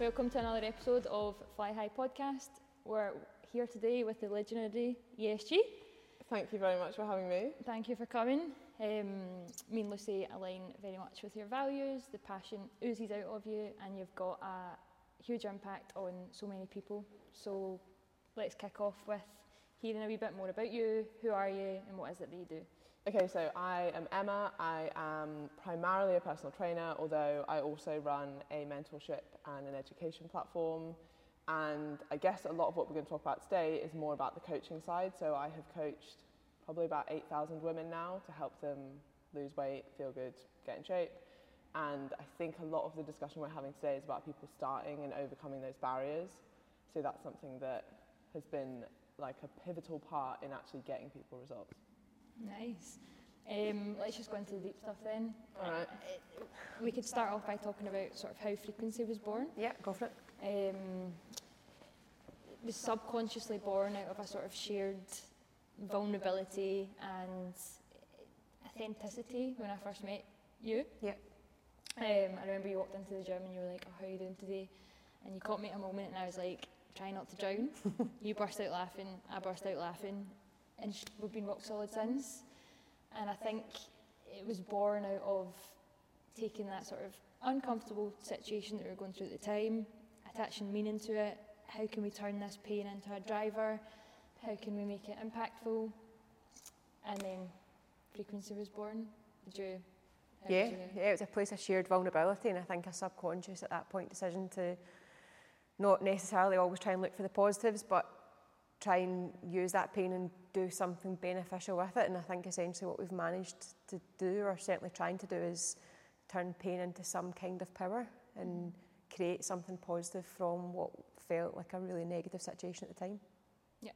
Welcome to another episode of Fly High Podcast. We're here today with the legendary ESG. Thank you very much for having me. Thank you for coming. Me and Lucy align very much with your values. The passion oozes out of you and you've got a huge impact on so many people. So let's kick off with hearing a wee bit more about you. Who are you and what is it that you do? Okay, so I am Emma. I am primarily a personal trainer, although I also run a mentorship and an education platform. And I guess a lot of what we're going to talk about today is more about the coaching side. So I have coached probably about 8,000 women now to help them lose weight, feel good, get in shape. And I think a lot of the discussion we're having today is about people starting and overcoming those barriers. So that's something that has been like a pivotal part in actually getting people results. Nice. Let's just go into the deep stuff then. All right. We could start off by talking about sort of how Frequency was born. Yeah, go for it. It was subconsciously born out of a sort of shared vulnerability and authenticity when I first met you. Yeah. I remember you walked into the gym and you were like, "Oh, how are you doing today?" And you caught me at a moment and I was like, "Try not to drown." You burst out laughing, I burst out laughing, and we've been rock solid since. And I think it was born out of taking that sort of uncomfortable situation that we were going through at the time, attaching meaning to it. How can we turn this pain into a driver? How can we make it impactful? And then Frequency was born. It was a place of shared vulnerability, and I think a subconscious at that point decision to not necessarily always try and look for the positives, but try and use that pain and do something beneficial with it. And I think essentially what we've managed to do, or certainly trying to do, is turn pain into some kind of power and create something positive from what felt like a really negative situation at the time. Yeah.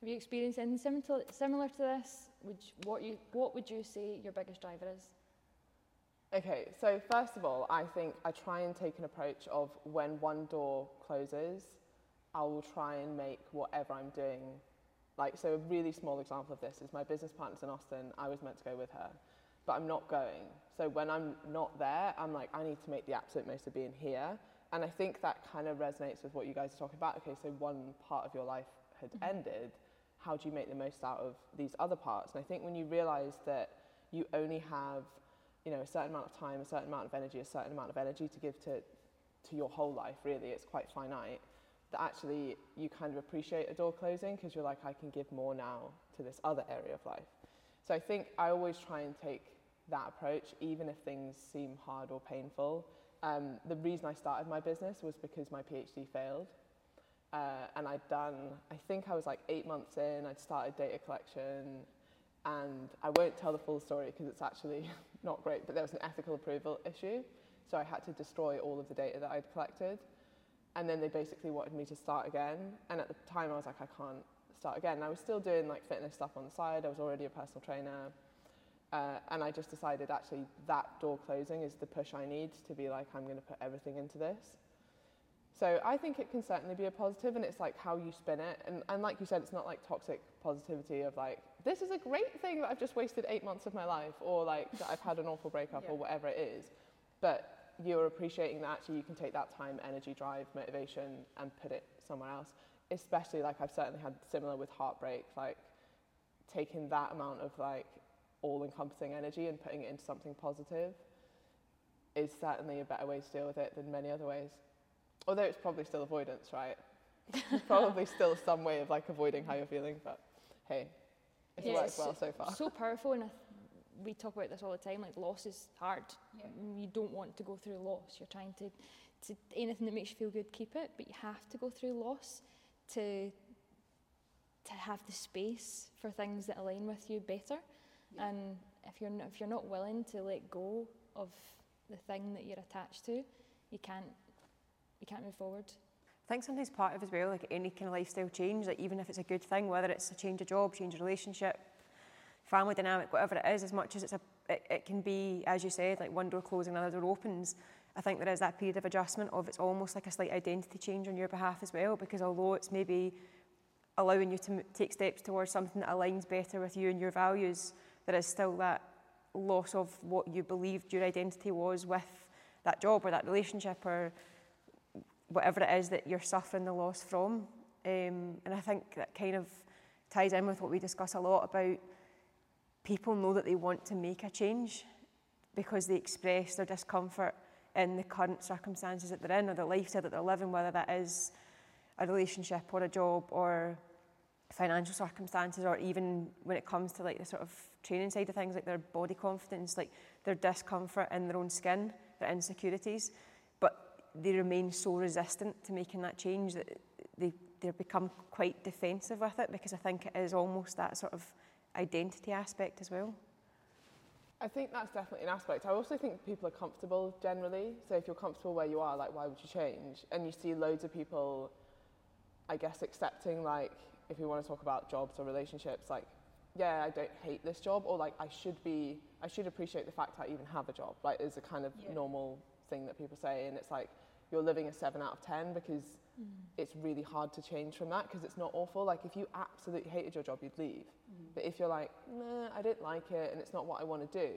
Have you experienced anything similar to this? What would you say your biggest driver is? Okay, so first of all, I think I try and take an approach of when one door closes, I will try and make whatever I'm doing. Like, so a really small example of this is my business partner's in Austin. I was meant to go with her, but I'm not going. So when I'm not there, I'm like, I need to make the absolute most of being here. And I think that kind of resonates with what you guys are talking about. Okay, so one part of your life had ended. How do you make the most out of these other parts? And I think when you realise that you only have, you know, a certain amount of time, a certain amount of energy, to give to your whole life, really, it's quite finite, that actually you kind of appreciate a door closing because you're like, I can give more now to this other area of life. So I think I always try and take that approach, even if things seem hard or painful. The reason I started my business was because my PhD failed. And I think I was like 8 months in, I'd started data collection, and I won't tell the full story because it's actually not great, but there was an ethical approval issue. So I had to destroy all of the data that I'd collected. And then they basically wanted me to start again. And at the time I was like, I can't start again. And I was still doing like fitness stuff on the side. I was already a personal trainer. And I just decided actually that door closing is the push I need to be like, I'm going to put everything into this. So I think it can certainly be a positive, and it's like how you spin it. And like you said, it's not like toxic positivity of like, this is a great thing that I've just wasted 8 months of my life, or like that I've had an awful breakup or whatever it is. But you're appreciating that actually you can take that time, energy, drive, motivation and put it somewhere else. Especially like I've certainly had similar with heartbreak, like taking that amount of like all-encompassing energy and putting it into something positive is certainly a better way to deal with it than many other ways. Although it's probably still avoidance, right? It's probably still some way of like avoiding how you're feeling, but hey, it's worked well so far. So powerful, and we talk about this all the time, like loss is hard. Yeah. You don't want to go through loss. You're trying to anything that makes you feel good, keep it, but you have to go through loss to have the space for things that align with you better. Yeah. And if you're not willing to let go of the thing that you're attached to, you can't move forward. I think sometimes part of it as well, like any kind of lifestyle change, like even if it's a good thing, whether it's a change of job, change of relationship, family dynamic, whatever it is, as much as it can be, as you said, like one door closing, another door opens, I think there is that period of adjustment of it's almost like a slight identity change on your behalf as well, because although it's maybe allowing you to take steps towards something that aligns better with you and your values, there is still that loss of what you believed your identity was with that job or that relationship or whatever it is that you're suffering the loss from. And I think that kind of ties in with what we discuss a lot about people know that they want to make a change because they express their discomfort in the current circumstances that they're in or the lifestyle that they're living, whether that is a relationship or a job or financial circumstances, or even when it comes to like the sort of training side of things, like their body confidence, like their discomfort in their own skin, their insecurities, but they remain so resistant to making that change that they become quite defensive with it, because I think it is almost that sort of identity aspect as well. I think that's definitely an aspect. I also think people are comfortable generally. So if you're comfortable where you are, like, why would you change? And you see loads of people, I guess, accepting, like, if we want to talk about jobs or relationships, like, yeah, I don't hate this job, or like, I should appreciate the fact I even have a job. Like, is a kind of normal thing that people say. And it's like, you're living a 7 out of 10 because it's really hard to change from that, because it's not awful. Like, if you absolutely hated your job, you'd leave. But if you're like, nah, I didn't like it and it's not what I want to do,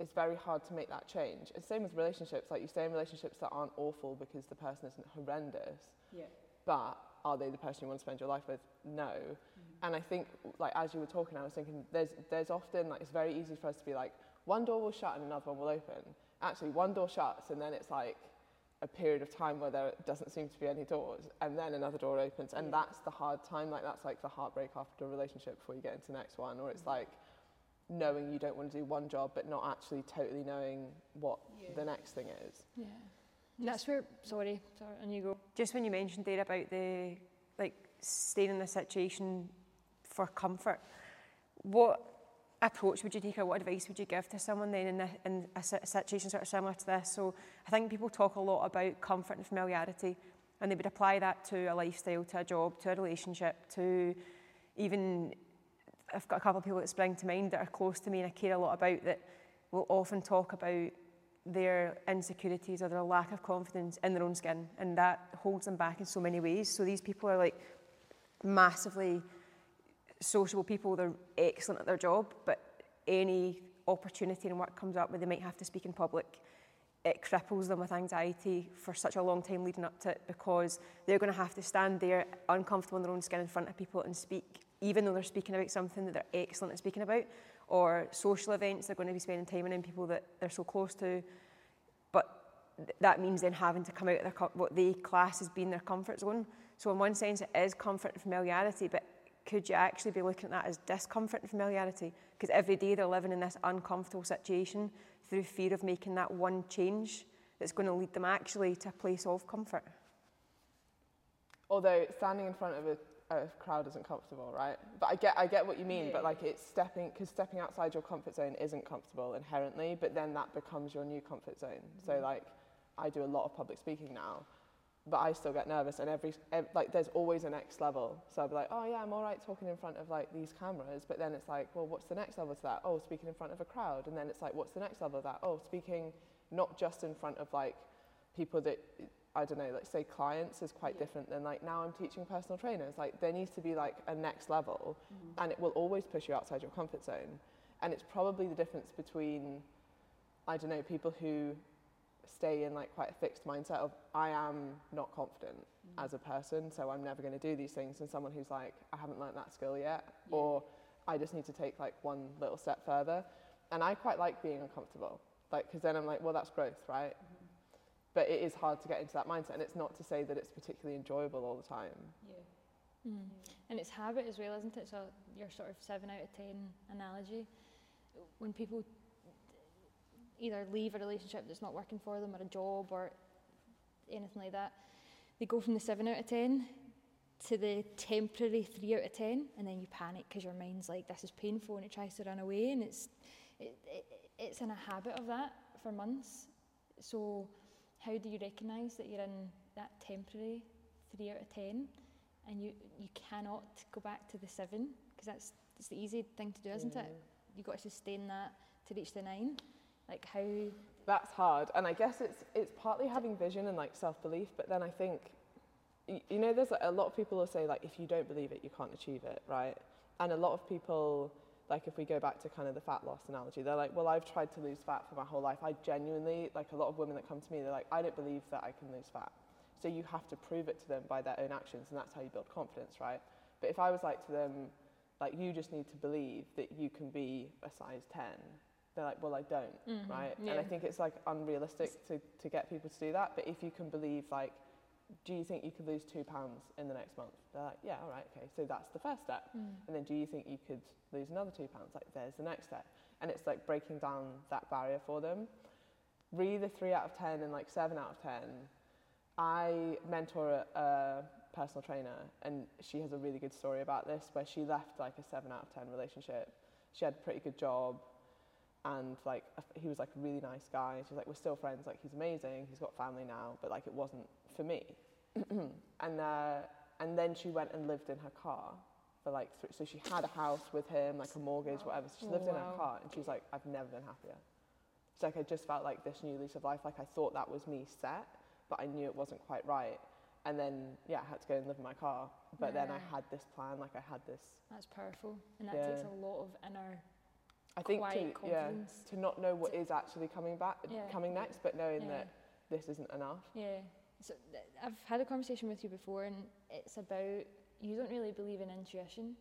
it's very hard to make that change. It's the same with relationships. Like, you stay in relationships that aren't awful because the person isn't horrendous. Yeah. But are they the person you want to spend your life with? No. And I think, like, as you were talking, I was thinking there's often, like, it's very easy for us to be like, one door will shut and another one will open. Actually, one door shuts and then it's like a period of time where there doesn't seem to be any doors, and then another door opens, and that's the hard time. Like, that's like the heartbreak after a relationship before you get into the next one, or it's like knowing you don't want to do one job but not actually totally knowing what the next thing is. Yeah, and that's where sorry, and you go. Just when you mentioned there about the like staying in the situation for comfort, what approach would you take, or what advice would you give to someone then in a situation sort of similar to this? So I think people talk a lot about comfort and familiarity, and they would apply that to a lifestyle, to a job, to a relationship, to even, I've got a couple of people that spring to mind that are close to me and I care a lot about, that will often talk about their insecurities or their lack of confidence in their own skin, and that holds them back in so many ways. So these people are like massively sociable people, they're excellent at their job, but any opportunity and work comes up where they might have to speak in public, it cripples them with anxiety for such a long time leading up to it, because they're going to have to stand there uncomfortable in their own skin in front of people and speak, even though they're speaking about something that they're excellent at speaking about, or social events they're going to be spending time in people that they're so close to, but that means then having to come out of their what they class as being their comfort zone. So in one sense it is comfort and familiarity, but could you actually be looking at that as discomfort and familiarity? Because every day they're living in this uncomfortable situation through fear of making that one change that's going to lead them actually to a place of comfort. Although standing in front of a crowd isn't comfortable, right? But I get what you mean, but like, it's stepping outside your comfort zone isn't comfortable inherently, but then that becomes your new comfort zone. Mm-hmm. So like, I do a lot of public speaking now, but I still get nervous, and every like, there's always a next level. So I'll be like, oh yeah, I'm all right talking in front of like these cameras, but then it's like, well, what's the next level to that? Oh, speaking in front of a crowd. And then it's like, what's the next level of that? Oh, speaking not just in front of like people that, I don't know, like say clients is quite different than like, now I'm teaching personal trainers. Like, there needs to be like a next level, and it will always push you outside your comfort zone. And it's probably the difference between, I don't know, people who stay in like quite a fixed mindset of, I am not confident as a person, so I'm never going to do these things, and someone who's like, I haven't learned that skill yet, or I just need to take like one little step further. And I quite like being uncomfortable, like, because then I'm like, well, that's growth, right? But it is hard to get into that mindset, and it's not to say that it's particularly enjoyable all the time. And it's habit as well, isn't it? So your sort of 7 out of 10 analogy, when people either leave a relationship that's not working for them, or a job, or anything like that, they go from the 7 out of 10 to the temporary 3 out of 10, and then you panic because your mind's like, this is painful, and it tries to run away, and it's in a habit of that for months. So how do you recognise that you're in that temporary 3 out of 10, and you cannot go back to the 7, because it's the easy thing to do, isn't it? You've got to sustain that to reach the 9. Like, how that's hard. And I guess it's partly having vision and like self-belief, but then I think, you know, there's like a lot of people will say like, if you don't believe it, you can't achieve it, right? And a lot of people, like, if we go back to kind of the fat loss analogy, they're like, well, I've tried to lose fat for my whole life. I genuinely, like, a lot of women that come to me, they're like, I don't believe that I can lose fat. So you have to prove it to them by their own actions, and that's how you build confidence, right? But if I was like to them, like, you just need to believe that you can be a size 10, they're like, well, I don't, mm-hmm. right? Yeah. And I think it's like unrealistic to get people to do that. But if you can believe, like, do you think you could lose 2 pounds in the next month? They're like, yeah, all right, okay. So that's the first step. Mm. And then, do you think you could lose another 2 pounds? Like, there's the next step. And it's like breaking down that barrier for them. Really, the 3 out of 10 and like 7 out of 10. I mentor a personal trainer, and she has a really good story about this, where she left like a 7 out of 10 relationship. She had a pretty good job, and like he was like a really nice guy. She's like, we're still friends, like he's amazing, he's got family now, but like it wasn't for me. And then she went and lived in her car for like so she had a house with him, like a mortgage, whatever. So she lived in her car, and she's like, I've never been happier. It's like I just felt like this new lease of life. Like I thought that was me set, but I knew it wasn't quite right. And then, yeah, I had to go and live in my car. But then I had this plan, like I had this. That's powerful. And that takes a lot of inner, I think, quiet confidence. Yeah, to not know what is actually coming next, but knowing that this isn't enough. Yeah. So I've had a conversation with you before, and it's about, you don't really believe in intuition.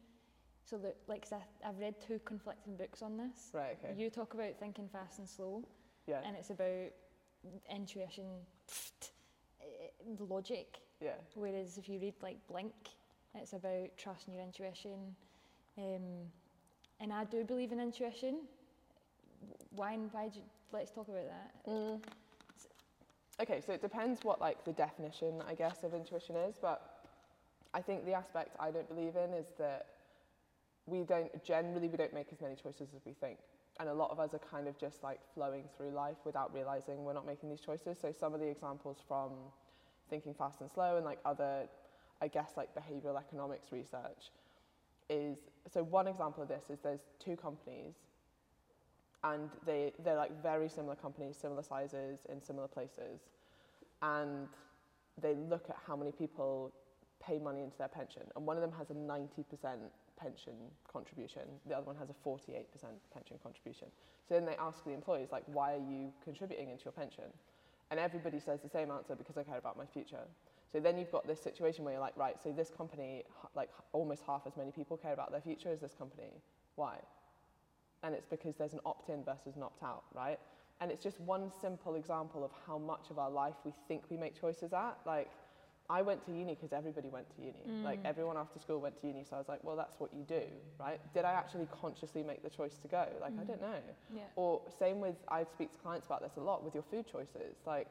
So that, like, 'cause I've read 2 conflicting books on this. Right, okay. You talk about Thinking Fast and Slow. Yeah. And it's about intuition, logic. Yeah. Whereas if you read like Blink, it's about trusting your intuition. And I do believe in intuition. Let's talk about that. Mm. Okay, so it depends what like the definition, I guess, of intuition is, but I think the aspect I don't believe in is that we don't make as many choices as we think. And a lot of us are kind of just like flowing through life without realizing we're not making these choices. So some of the examples from Thinking Fast and Slow and like other, I guess, like behavioral economics research is, so one example of this is there's 2 companies, and they're like very similar companies, similar sizes in similar places. And they look at how many people pay money into their pension. And one of them has a 90% pension contribution, the other one has a 48% pension contribution. So then they ask the employees, like, why are you contributing into your pension? And everybody says the same answer, because I care about my future. So then you've got this situation where you're like, right, so this company, like almost half as many people care about their future as this company. Why? And it's because there's an opt-in versus an opt-out, right? And it's just one simple example of how much of our life we think we make choices at. Like, I went to uni because everybody went to uni. Mm. Like, everyone after school went to uni, so I was like, well, that's what you do, right? Did I actually consciously make the choice to go? Like, I don't know. Yeah. Or same with, I speak to clients about this a lot, with your food choices. Like,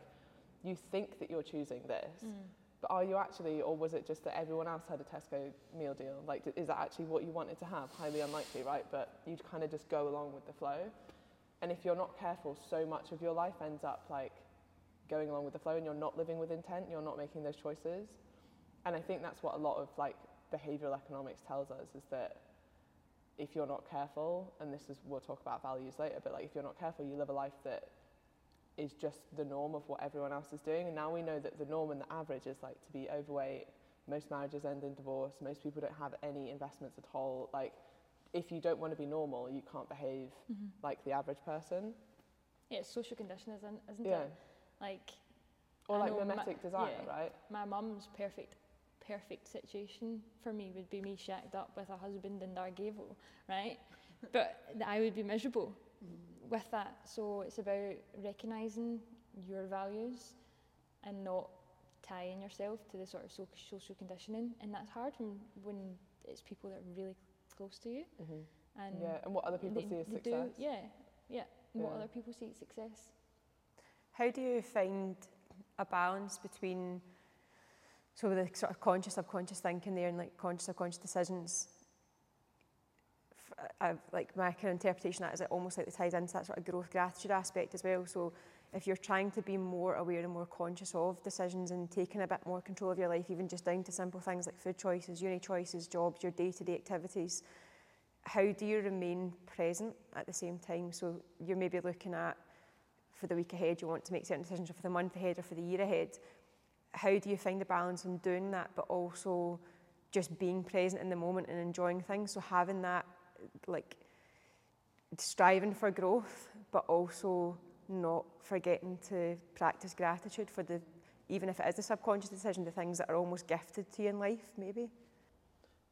you think that you're choosing this, but are you actually, or was it just that everyone else had a Tesco meal deal? Like, is that actually what you wanted to have? Highly unlikely, right? But you kind of just go along with the flow. And if you're not careful, so much of your life ends up, like, going along with the flow, and you're not living with intent, you're not making those choices. And I think that's what a lot of like behavioral economics tells us, is that if you're not careful, and this is, we'll talk about values later, but like if you're not careful, you live a life that is just the norm of what everyone else is doing. And now we know that the norm and the average is like to be overweight. Most marriages end in divorce. Most people don't have any investments at all. Like, if you don't want to be normal, you can't behave like the average person. Yeah, it's social conditioning, isn't it? Like, or like mimetic desire, right? My mum's perfect situation for me would be me shacked up with a husband in Dargavo, right? But I would be miserable with that. So it's about recognising your values and not tying yourself to the sort of social conditioning. And that's hard when it's people that are really close to you. Mm-hmm. And what other people see as success. What other people see as success. How do you find a balance between the sort of conscious, subconscious thinking there, and like conscious, subconscious decisions? Like, my kind of interpretation of that is it almost like it ties into that sort of growth gratitude aspect as well. So if you're trying to be more aware and more conscious of decisions and taking a bit more control of your life, even just down to simple things like food choices, uni choices, jobs, your day-to-day activities, how do you remain present at the same time? So you're maybe looking at, for the week ahead, you want to make certain decisions, or for the month ahead, or for the year ahead. How do you find the balance in doing that, but also just being present in the moment and enjoying things? So having that, like, striving for growth, but also not forgetting to practice gratitude for the even if it is a subconscious decision, the things that are almost gifted to you in life, maybe?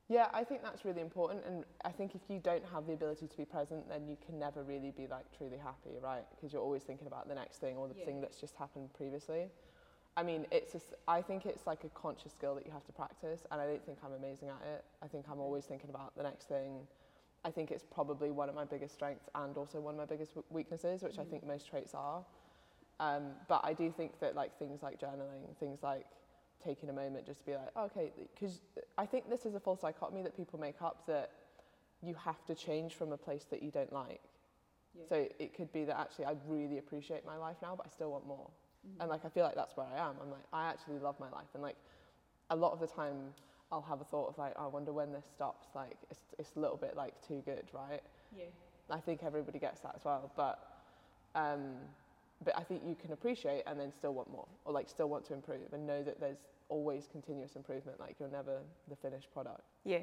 Yeah, I think that's really important. And I think if you don't have the ability to be present, then you can never really be like truly happy, right? Because you're always thinking about the next thing or the thing that's just happened previously. I mean, it's just, I think it's like a conscious skill that you have to practice, and I don't think I'm amazing at it. I think I'm always thinking about the next thing. I think it's probably one of my biggest strengths and also one of my biggest weaknesses, which I think most traits are. But I do think that like things like journaling, things like taking a moment just to be like, oh, okay, because I think this is a false dichotomy that people make up, that you have to change from a place that you don't like. Yeah. So it could be that actually I really appreciate my life now, but I still want more. And like, I feel like that's where I am. I'm like, I actually love my life. And like, a lot of the time I'll have a thought of like, oh, I wonder when this stops. Like, it's a little bit like too good, right? Yeah. I think everybody gets that as well. But I think you can appreciate and then still want more, or like still want to improve, and know that there's always continuous improvement. Like, you're never the finished product. Yeah.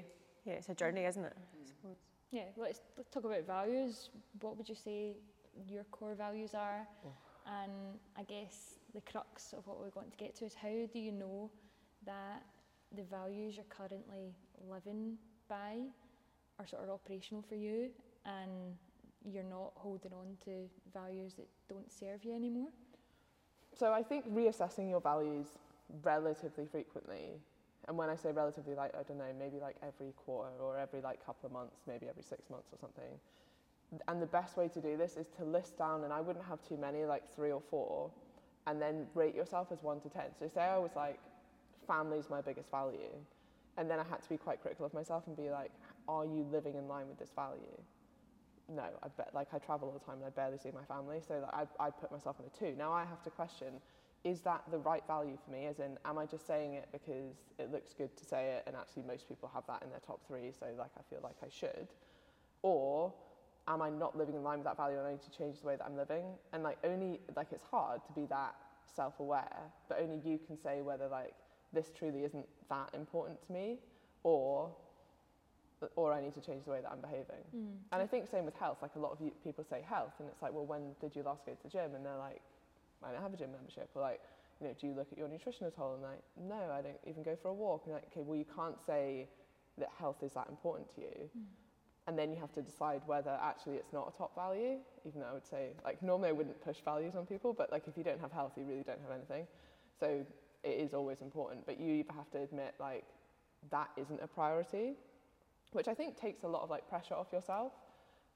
Yeah. It's a journey, isn't it? I suppose. Yeah. Let's talk about values. What would you say your core values are? Oh. And I guess the crux of what we're going to get to is, how do you know that the values you're currently living by are sort of operational for you, and you're not holding on to values that don't serve you anymore? So I think reassessing your values relatively frequently, and when I say relatively, like, I don't know, maybe like every quarter or every like couple of months, maybe every 6 months or something. And the best way to do this is to list down, and I wouldn't have too many, like 3 or 4, and then rate yourself as 1 to 10. So say I was like, family's my biggest value, and then I had to be quite critical of myself and be like, are you living in line with this value? No, I bet, like, I travel all the time and I barely see my family, so like, I'd put myself in a 2. Now I have to question, is that the right value for me? As in, am I just saying it because it looks good to say it, and actually most people have that in their top 3, so like I feel like I should? Or am I not living in line with that value, and I need to change the way that I'm living? And like, only, like, it's hard to be that self-aware, but only you can say whether like this truly isn't that important to me, or I need to change the way that I'm behaving. And I think same with health. Like, a lot of people say health, and it's like, well, when did you last go to the gym? And they're like, I don't have a gym membership. Or like, you know, do you look at your nutrition at all? And like, no, I don't even go for a walk. And like, okay, well, you can't say that health is that important to you. And then you have to decide whether actually it's not a top value, even though I would say, like, normally I wouldn't push values on people, but like, if you don't have health, you really don't have anything. So it is always important, but you either have to admit like, that isn't a priority, which I think takes a lot of like pressure off yourself,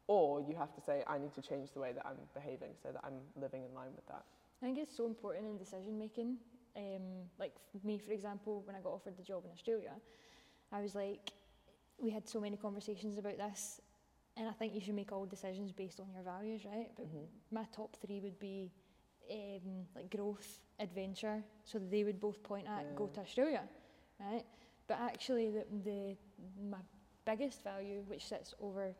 or you have to say, I need to change the way that I'm behaving so that I'm living in line with that. I think it's so important in decision making. Like me, for example, when I got offered the job in Australia, I was like, we had so many conversations about this, and I think you should make all decisions based on your values, right? But my top 3 would be like growth, adventure, so they would both point at go to Australia, right? But actually my biggest value, which sits over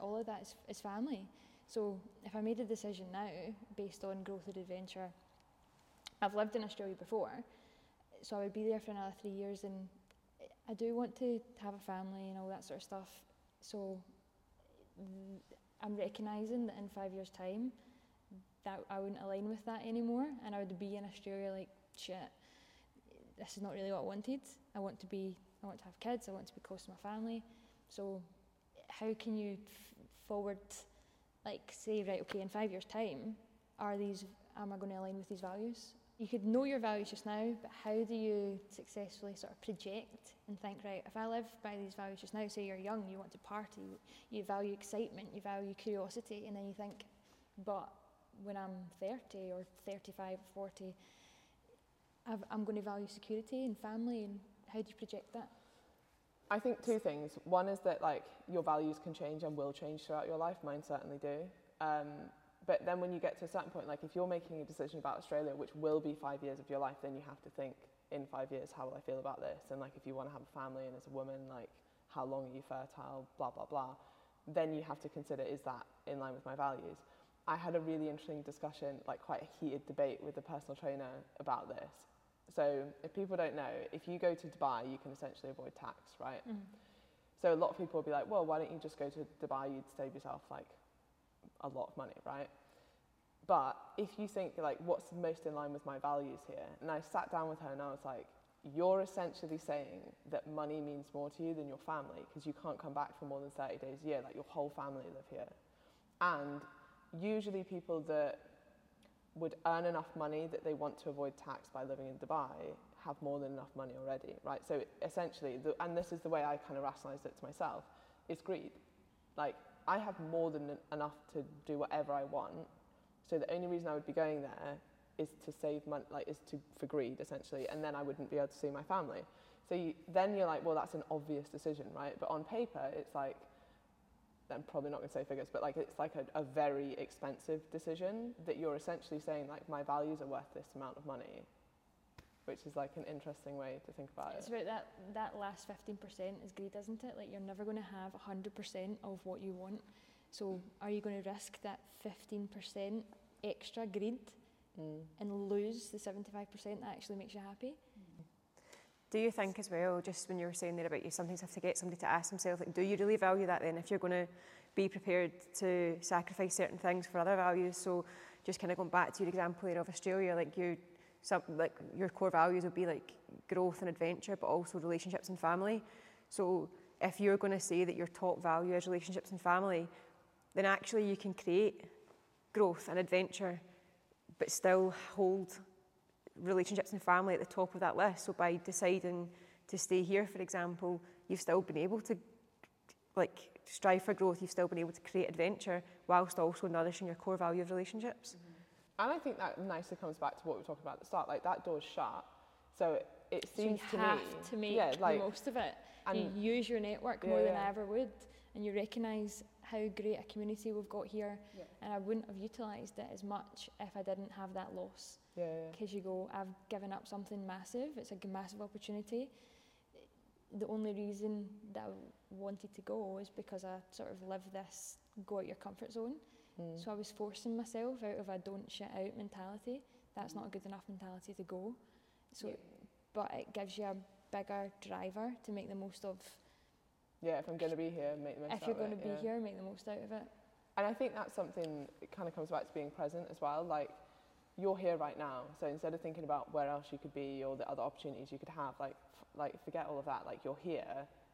all of that, is family. So if I made a decision now based on growth and adventure, I've lived in Australia before, so I would be there for another 3 years, and I do want to have a family and all that sort of stuff. So I'm recognising that in 5 years' time that I wouldn't align with that anymore, and I would be in Australia like, shit, this is not really what I wanted. I want to have kids, I want to be close to my family. So how can you forward, like, say, right, okay, in 5 years' time, am I going to align with these values? You could know your values just now, but how do you successfully sort of project and think, right, if I live by these values just now, say you're young, you want to party, you value excitement, you value curiosity, and then you think, but when I'm 30 or 35 or 40, I'm going to value security and family, and how do you project that? I think 2 things. One is that, like, your values can change and will change throughout your life. Mine certainly do. But then when you get to a certain point, like, if you're making a decision about Australia, which will be 5 years of your life, then you have to think, in 5 years, how will I feel about this? And like, if you want to have a family and as a woman, like, how long are you fertile, blah, blah, blah. Then you have to consider, is that in line with my values? I had a really interesting discussion, like quite a heated debate with a personal trainer about this. So if people don't know, if you go to Dubai, you can essentially avoid tax, right? So a lot of people will be like, well, why don't you just go to Dubai? You'd save yourself like a lot of money, right? But if you think, like, what's most in line with my values here? And I sat down with her and I was like, you're essentially saying that money means more to you than your family, because you can't come back for more than 30 days a year, like your whole family live here. And usually people that would earn enough money that they want to avoid tax by living in Dubai have more than enough money already, right? So essentially, and this is the way I kind of rationalized it to myself, it's greed. Like, I have more than enough to do whatever I want, so the only reason I would be going there is to save money, like, for greed, essentially, and then I wouldn't be able to see my family. So then you're like, well, that's an obvious decision, right? But on paper, it's like, I'm probably not going to say figures, but like, it's like a very expensive decision that you're essentially saying, like, my values are worth this amount of money, which is like an interesting way to think about it. It's about that last 15% is greed, isn't it? Like, you're never going to have 100% of what you want. So are you going to risk that 15% extra greed and lose the 75% that actually makes you happy? Mm. Do you think as well, just when you were saying there about you sometimes have to get somebody to ask themselves, like, do you really value that then, if you're going to be prepared to sacrifice certain things for other values? So just kind of going back to your example there of Australia, like, your core values would be like growth and adventure, but also relationships and family. So if you're going to say that your top value is relationships and family, then actually you can create growth and adventure, but still hold relationships and family at the top of that list. So by deciding to stay here, for example, you've still been able to, like, strive for growth, you've still been able to create adventure whilst also nourishing your core value of relationships. Mm-hmm. And I think that nicely comes back to what we were talking about at the start, like, that door's shut, so it seems to me... you have to make the most of it. And you use your network more than I ever would, and you recognise how great a community we've got here, and I wouldn't have utilised it as much if I didn't have that loss. Because you go, I've given up something massive, it's a massive opportunity. The only reason that I wanted to go is because I sort of live this go out your comfort zone. So I was forcing myself out of a don't shit out mentality. That's not a good enough mentality to go. So, but it gives you a bigger driver to make the most of. Yeah, if I'm going to be here, make the most out of it. If you're going to be here, make the most out of it. And I think that's something, it kind of comes back to being present as well. Like, you're here right now, so instead of thinking about where else you could be or the other opportunities you could have, like forget all of that. Like, you're here,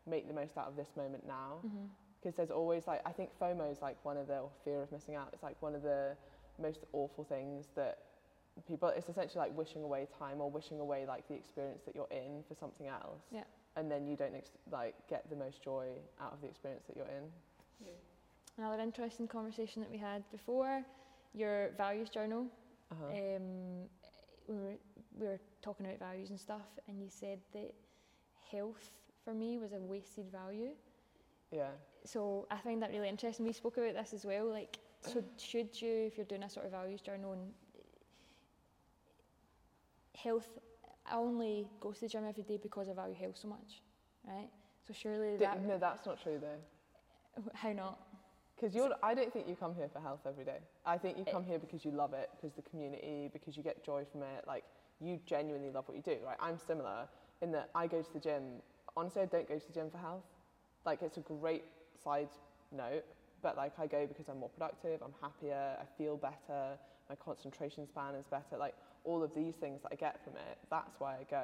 make the most out of this moment now. Mm-hmm. Because there's always, like, I think FOMO is like one of the, or fear of missing out, it's like one of the most awful things that people, it's essentially like wishing away time or wishing away like the experience that you're in for something else. Yeah. And then you don't like get the most joy out of the experience that you're in. Yeah. Another interesting conversation that we had before, your values journal. Uh-huh. We were talking about values and stuff, and you said that health for me was a wasted value. Yeah. So I find that really interesting. We spoke about this as well. Like, so should you, if you're doing a sort of values journal, and health, I only go to the gym every day because I value health so much, right? So surely that... No, that's not true though. How not? Because I don't think you come here for health every day. I think you come here because you love it, because the community, because you get joy from it. Like, you genuinely love what you do, right? I'm similar in that I go to the gym. Honestly, I don't go to the gym for health. Like, it's a great side note, but like, I go because I'm more productive, I'm happier, I feel better, my concentration span is better, like all of these things that I get from it, that's why I go.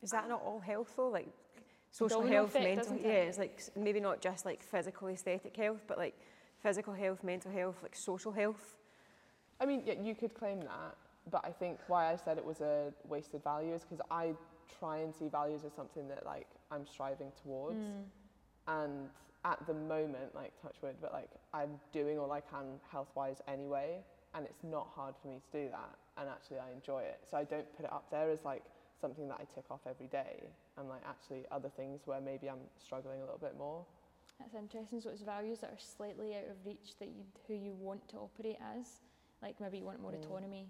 Is that not all health though? Like social health, mental health, it's like maybe not just like physical aesthetic health, but like physical health, mental health, like social health. I mean, yeah, you could claim that, but I think why I said it was a wasted value is because I try and see values as something that like I'm striving towards. And at the moment, like touch wood, but like I'm doing all I can health-wise anyway, and it's not hard for me to do that. And actually I enjoy it. So I don't put it up there as like something that I tick off every day. And like actually other things where maybe I'm struggling a little bit more. That's interesting. So it's values that are slightly out of reach that who you want to operate as. Like maybe you want more autonomy,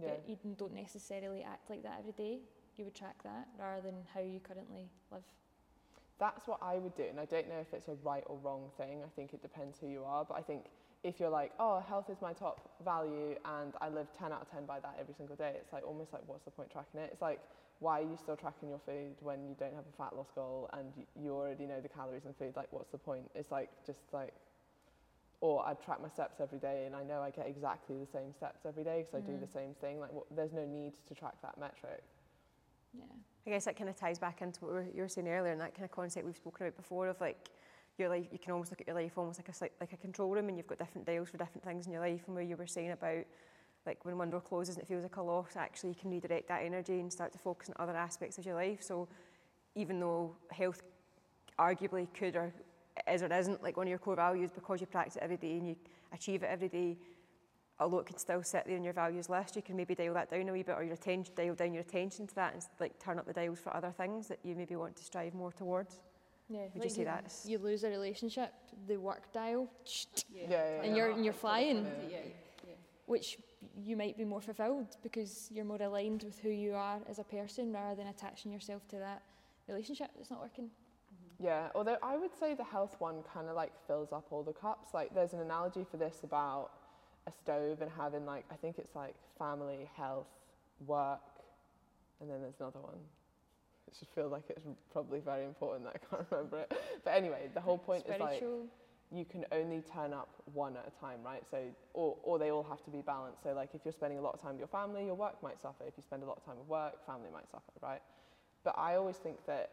but you don't necessarily act like that every day. You would track that rather than how you currently live. That's what I would do, and I don't know if it's a right or wrong thing. I think it depends who you are, but I think if you're like, oh, health is my top value and I live 10 out of 10 by that every single day, it's like almost like what's the point tracking it? It's like, why are you still tracking your food when you don't have a fat loss goal and you already know the calories in food? Like, what's the point? It's like, just like, Or I track my steps every day and I know I get exactly the same steps every day because I do the same thing. Like, there's no need to track that metric. Yeah. I guess that kind of ties back into what you were saying earlier, and that kind of concept we've spoken about before of like your life. You can almost look at your life almost like a control room, and you've got different dials for different things in your life. And where you were saying about like when one door closes and it feels like a loss, actually you can redirect that energy and start to focus on other aspects of your life. So even though health arguably could or isn't like one of your core values, because you practice it every day and you achieve it every day, although it can still sit there on your values list, you can maybe dial that down a wee bit, or dial down your attention to that and like turn up the dials for other things that you maybe want to strive more towards. Yeah, would like you say that you lose a relationship, the work dial, and you're flying, which you might be more fulfilled because you're more aligned with who you are as a person rather than attaching yourself to that relationship that's not working. Yeah, although I would say the health one kind of like fills up all the cups. Like there's an analogy for this about a stove and having like, I think it's like family, health, work, and then there's another one. It should feel like it's probably very important that I can't remember it. But anyway, the whole point is like you can only turn up one at a time, right? So or they all have to be balanced. So like if you're spending a lot of time with your family, your work might suffer. If you spend a lot of time with work, family might suffer, right? But I always think that,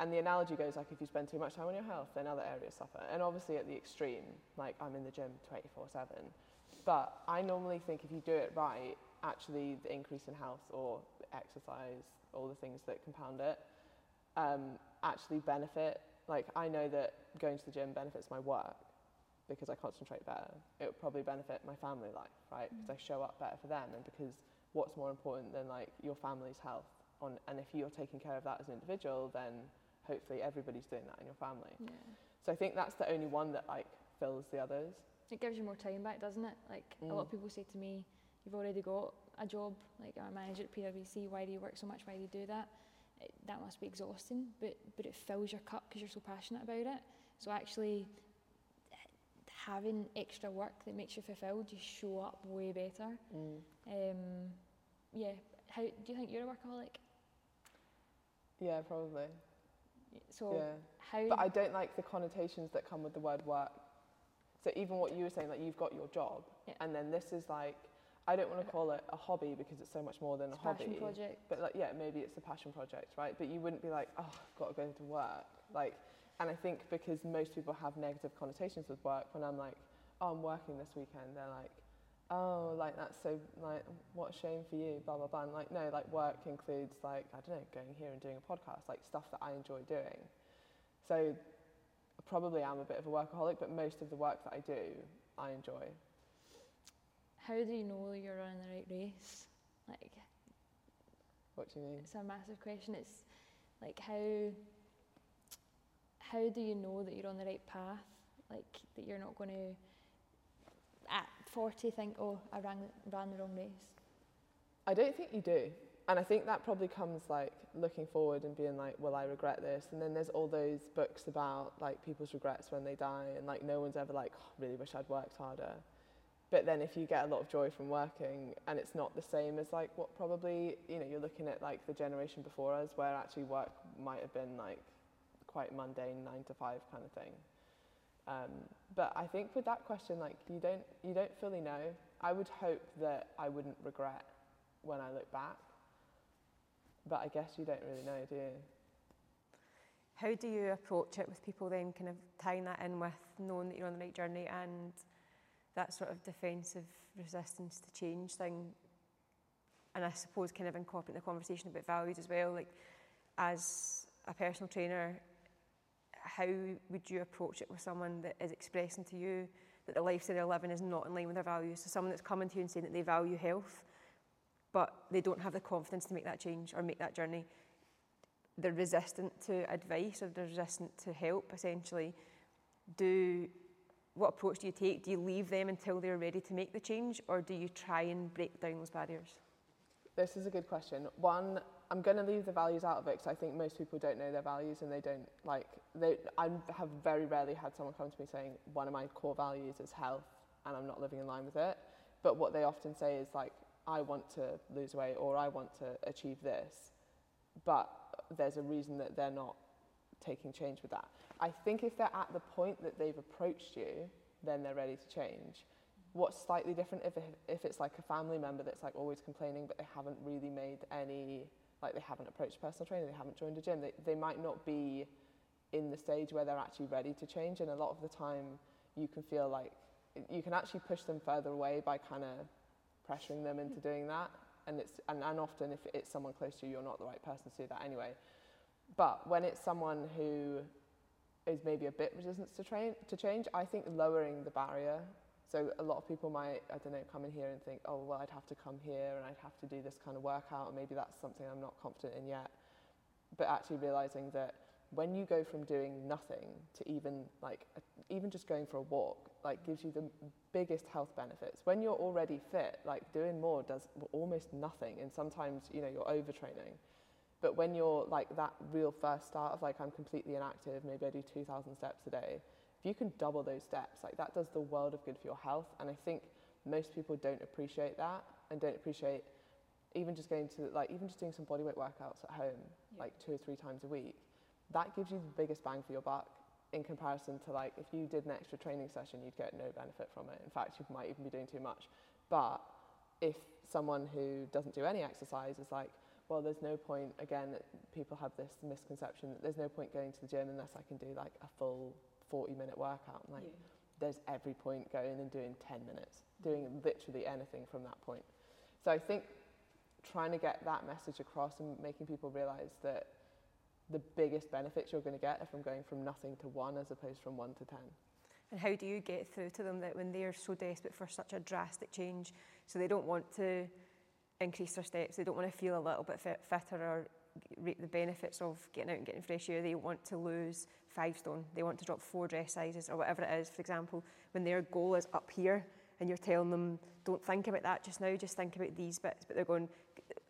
and the analogy goes like if you spend too much time on your health, then other areas suffer. And obviously at the extreme, like I'm in the gym 24/7. But I normally think if you do it right, actually the increase in health or exercise, all the things that compound it, actually benefit. Like I know that going to the gym benefits my work because I concentrate better. It would probably benefit my family life, right? Because I show up better for them, and because what's more important than like your family's health? And if you're taking care of that as an individual, then hopefully everybody's doing that in your family. Yeah. So I think that's the only one that like fills the others. It gives you more time back, doesn't it? Like a lot of people say to me, you've already got a job, like I'm a manager at PwC, why do you work so much, why do you do that? That must be exhausting, but it fills your cup because you're so passionate about it. So actually having extra work that makes you fulfilled, you show up way better. How do you think you're a workaholic? Yeah, probably. So how? But I don't like the connotations that come with the word work. So even what you were saying, like you've got your job, and then this is like, I don't want to call it a hobby because it's so much more than a hobby. Passion project. But like, yeah, maybe it's a passion project, right? But you wouldn't be like, oh, I've got to go to work. Like, and I think because most people have negative connotations with work, when I'm like, oh, I'm working this weekend, they're like, oh, like that's so, like, what a shame for you, blah, blah, blah. And like, no, like work includes like, I don't know, going here and doing a podcast, like stuff that I enjoy doing. So probably I'm a bit of a workaholic, but most of the work that I do, I enjoy. How do you know you're running the right race? Like, what do you mean? It's a massive question. It's like, how do you know that you're on the right path? Like that you're not going to, at 40, think, oh, I ran the wrong race? I don't think you do. And I think that probably comes like looking forward and being like, will I regret this? And then there's all those books about like people's regrets when they die, and like no one's ever like, oh, really wish I'd worked harder. But then if you get a lot of joy from working, and it's not the same as like what probably, you know, you're looking at like the generation before us where actually work might have been like quite mundane 9 to 5 kind of thing. But I think with that question, like you don't fully know. I would hope that I wouldn't regret when I look back, but I guess you don't really know, do you? How do you approach it with people then, kind of tying that in with knowing that you're on the right journey and that sort of defensive resistance to change thing? And I suppose kind of incorporating the conversation about values as well, like as a personal trainer, how would you approach it with someone that is expressing to you that the lifestyle they're living is not in line with their values? So someone that's coming to you and saying that they value health, but they don't have the confidence to make that change or make that journey. They're resistant to advice, or they're resistant to help, essentially. What approach do you take? Do you leave them until they're ready to make the change, or do you try and break down those barriers? This is a good question. One, I'm going to leave the values out of it because I think most people don't know their values, and they don't like, I have very rarely had someone come to me saying one of my core values is health and I'm not living in line with it. But what they often say is like, I want to lose weight, or I want to achieve this, but there's a reason that they're not taking change with that. I think if they're at the point that they've approached you then they're ready to change. What's slightly different if it's like a family member that's like always complaining, but they haven't really made any, like they haven't approached a personal trainer, they haven't joined a gym, they might not be in the stage where they're actually ready to change. And a lot of the time you can feel like you can actually push them further away by kind of pressuring them into doing that. And it's and often if it's someone close to you, you're not the right person to do that anyway. But when it's someone who is maybe a bit resistant to change, I think lowering the barrier. So a lot of people might, I don't know, come in here and think, oh, well, I'd have to come here and I'd have to do this kind of workout, and maybe that's something I'm not confident in yet. But actually realizing that when you go from doing nothing to even just going for a walk, like gives you the biggest health benefits. When you're already fit, like doing more does almost nothing. And sometimes, you know, you're overtraining. But when you're like that real first start of like, I'm completely inactive, maybe I do 2,000 steps a day. If you can double those steps, like that does the world of good for your health. And I think most people don't appreciate that, and don't appreciate even just going to like, even just doing some bodyweight workouts at home, like 2 or 3 times a week. That gives you the biggest bang for your buck in comparison to like if you did an extra training session, you'd get no benefit from it. In fact, you might even be doing too much. But if someone who doesn't do any exercise is like, well, there's no point, again, people have this misconception that there's no point going to the gym unless I can do like a full 40-minute workout. And, like there's every point going and doing 10 minutes, doing literally anything from that point. So I think trying to get that message across and making people realize that the biggest benefits you're going to get are from going from nothing to 1 as opposed from 1 to 10. And how do you get through to them that when they're so desperate for such a drastic change, so they don't want to increase their steps, they don't want to feel a little bit fitter or reap the benefits of getting out and getting fresh air, they want to lose 5 stone, they want to drop 4 dress sizes or whatever it is, for example, when their goal is up here and you're telling them, don't think about that just now, just think about these bits, but they're going,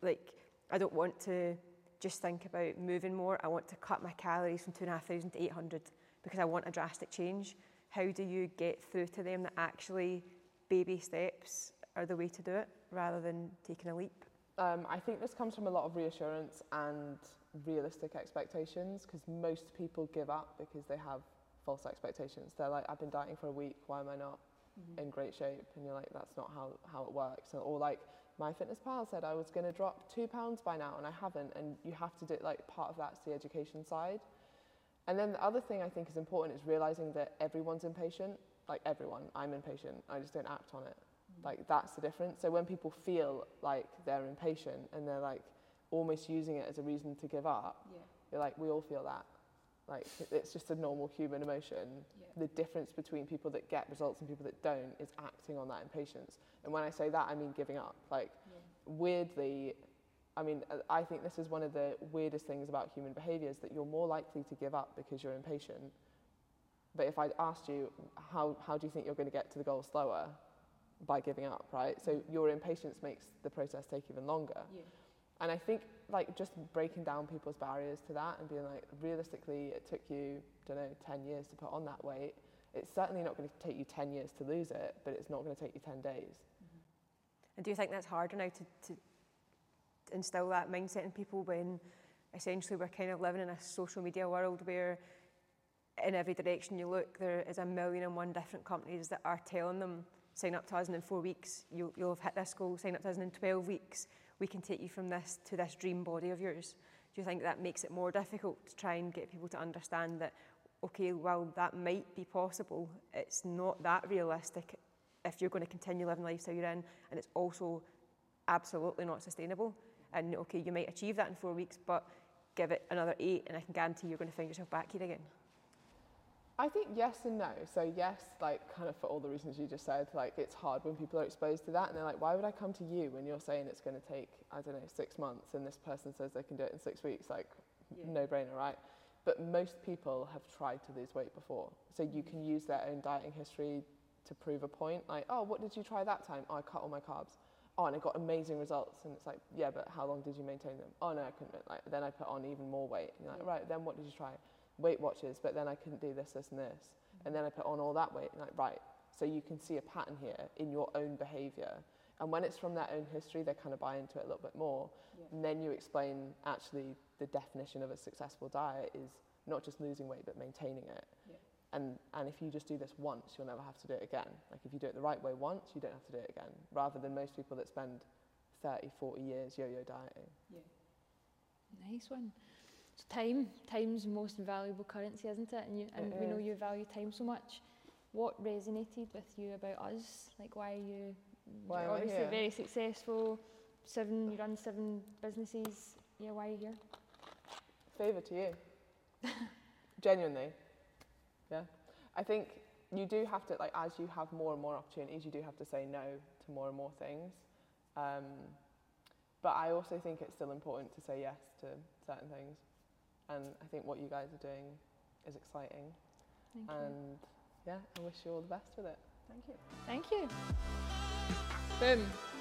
like, I don't want to just think about moving more. I want to cut my calories from 2,500 to 800 because I want a drastic change. How do you get through to them that actually baby steps are the way to do it rather than taking a leap? I think this comes from a lot of reassurance and realistic expectations, because most people give up because they have false expectations. They're like, I've been dieting for a week, why am I not in great shape? And you're like, that's not how it works. Or like, MyFitnessPal said I was going to drop 2 pounds by now and I haven't. And you have to do, like, part of that's the education side. And then the other thing I think is important is realizing that everyone's impatient. Like, everyone, I'm impatient, I just don't act on it. Like, that's the difference. So when people feel like they're impatient and they're like almost using it as a reason to give up, you're like, we all feel that. Like, it's just a normal human emotion. The difference between people that get results and people that don't is acting on that impatience. And when I say that, I mean giving up. Like, weirdly, I mean, I think this is one of the weirdest things about human behaviour, is that you're more likely to give up because you're impatient. But if I'd asked you, how do you think you're going to get to the goal slower? By giving up, right? So your impatience makes the process take even longer. And I think, like, just breaking down people's barriers to that and being like, realistically, it took you, I don't know, 10 years to put on that weight. It's certainly not going to take you 10 years to lose it, but it's not going to take you 10 days. And do you think that's harder now to instill that mindset in people when essentially we're kind of living in a social media world where in every direction you look, there is 1,000,001 different companies that are telling them, sign up to us and in 4 weeks, you'll have hit this goal, sign up to us and in 12 weeks, we can take you from this to this dream body of yours. Do you think that makes it more difficult to try and get people to understand that, okay, well, that might be possible, it's not that realistic if you're going to continue living the lifestyle you're in, and it's also absolutely not sustainable? And okay, you might achieve that in 4 weeks, but give it another 8 and I can guarantee you're going to find yourself back here again. I think yes and no. So yes, like, kind of for all the reasons you just said, like, it's hard when people are exposed to that and they're like, why would I come to you when you're saying it's going to take, I don't know, 6 months and this person says they can do it in 6 weeks? Like, no brainer, right? But most people have tried to lose weight before. So you can use their own dieting history to prove a point. Like, oh, what did you try that time? Oh, I cut all my carbs. Oh, and I got amazing results. And it's like, yeah, but how long did you maintain them? Oh, no, I couldn't. Like, then I put on even more weight. And you're like, right, then what did you try? Weight Watchers, but then I couldn't do this, this, and this. And then I put on all that weight. And like, right. So you can see a pattern here in your own behaviour. And when it's from their own history, they kind of buy into it a little bit more. And then you explain, actually, the definition of a successful diet is not just losing weight, but maintaining it. And if you just do this once, you'll never have to do it again. Like, if you do it the right way once, you don't have to do it again, rather than most people that spend 30, 40 years yo-yo dieting. Yeah. Nice one. So time's the most valuable currency, isn't it? And we know you value time so much. What resonated with you about us? Like, why are you obviously here? Very successful, you run 7 businesses. Yeah, why are you here? Favour to you. Genuinely. Yeah. I think you do have to, like, as you have more and more opportunities, you do have to say no to more and more things. But I also think it's still important to say yes to certain things. And I think what you guys are doing is exciting. Thank you. And yeah, I wish you all the best with it. Thank you. Thank you. Boom.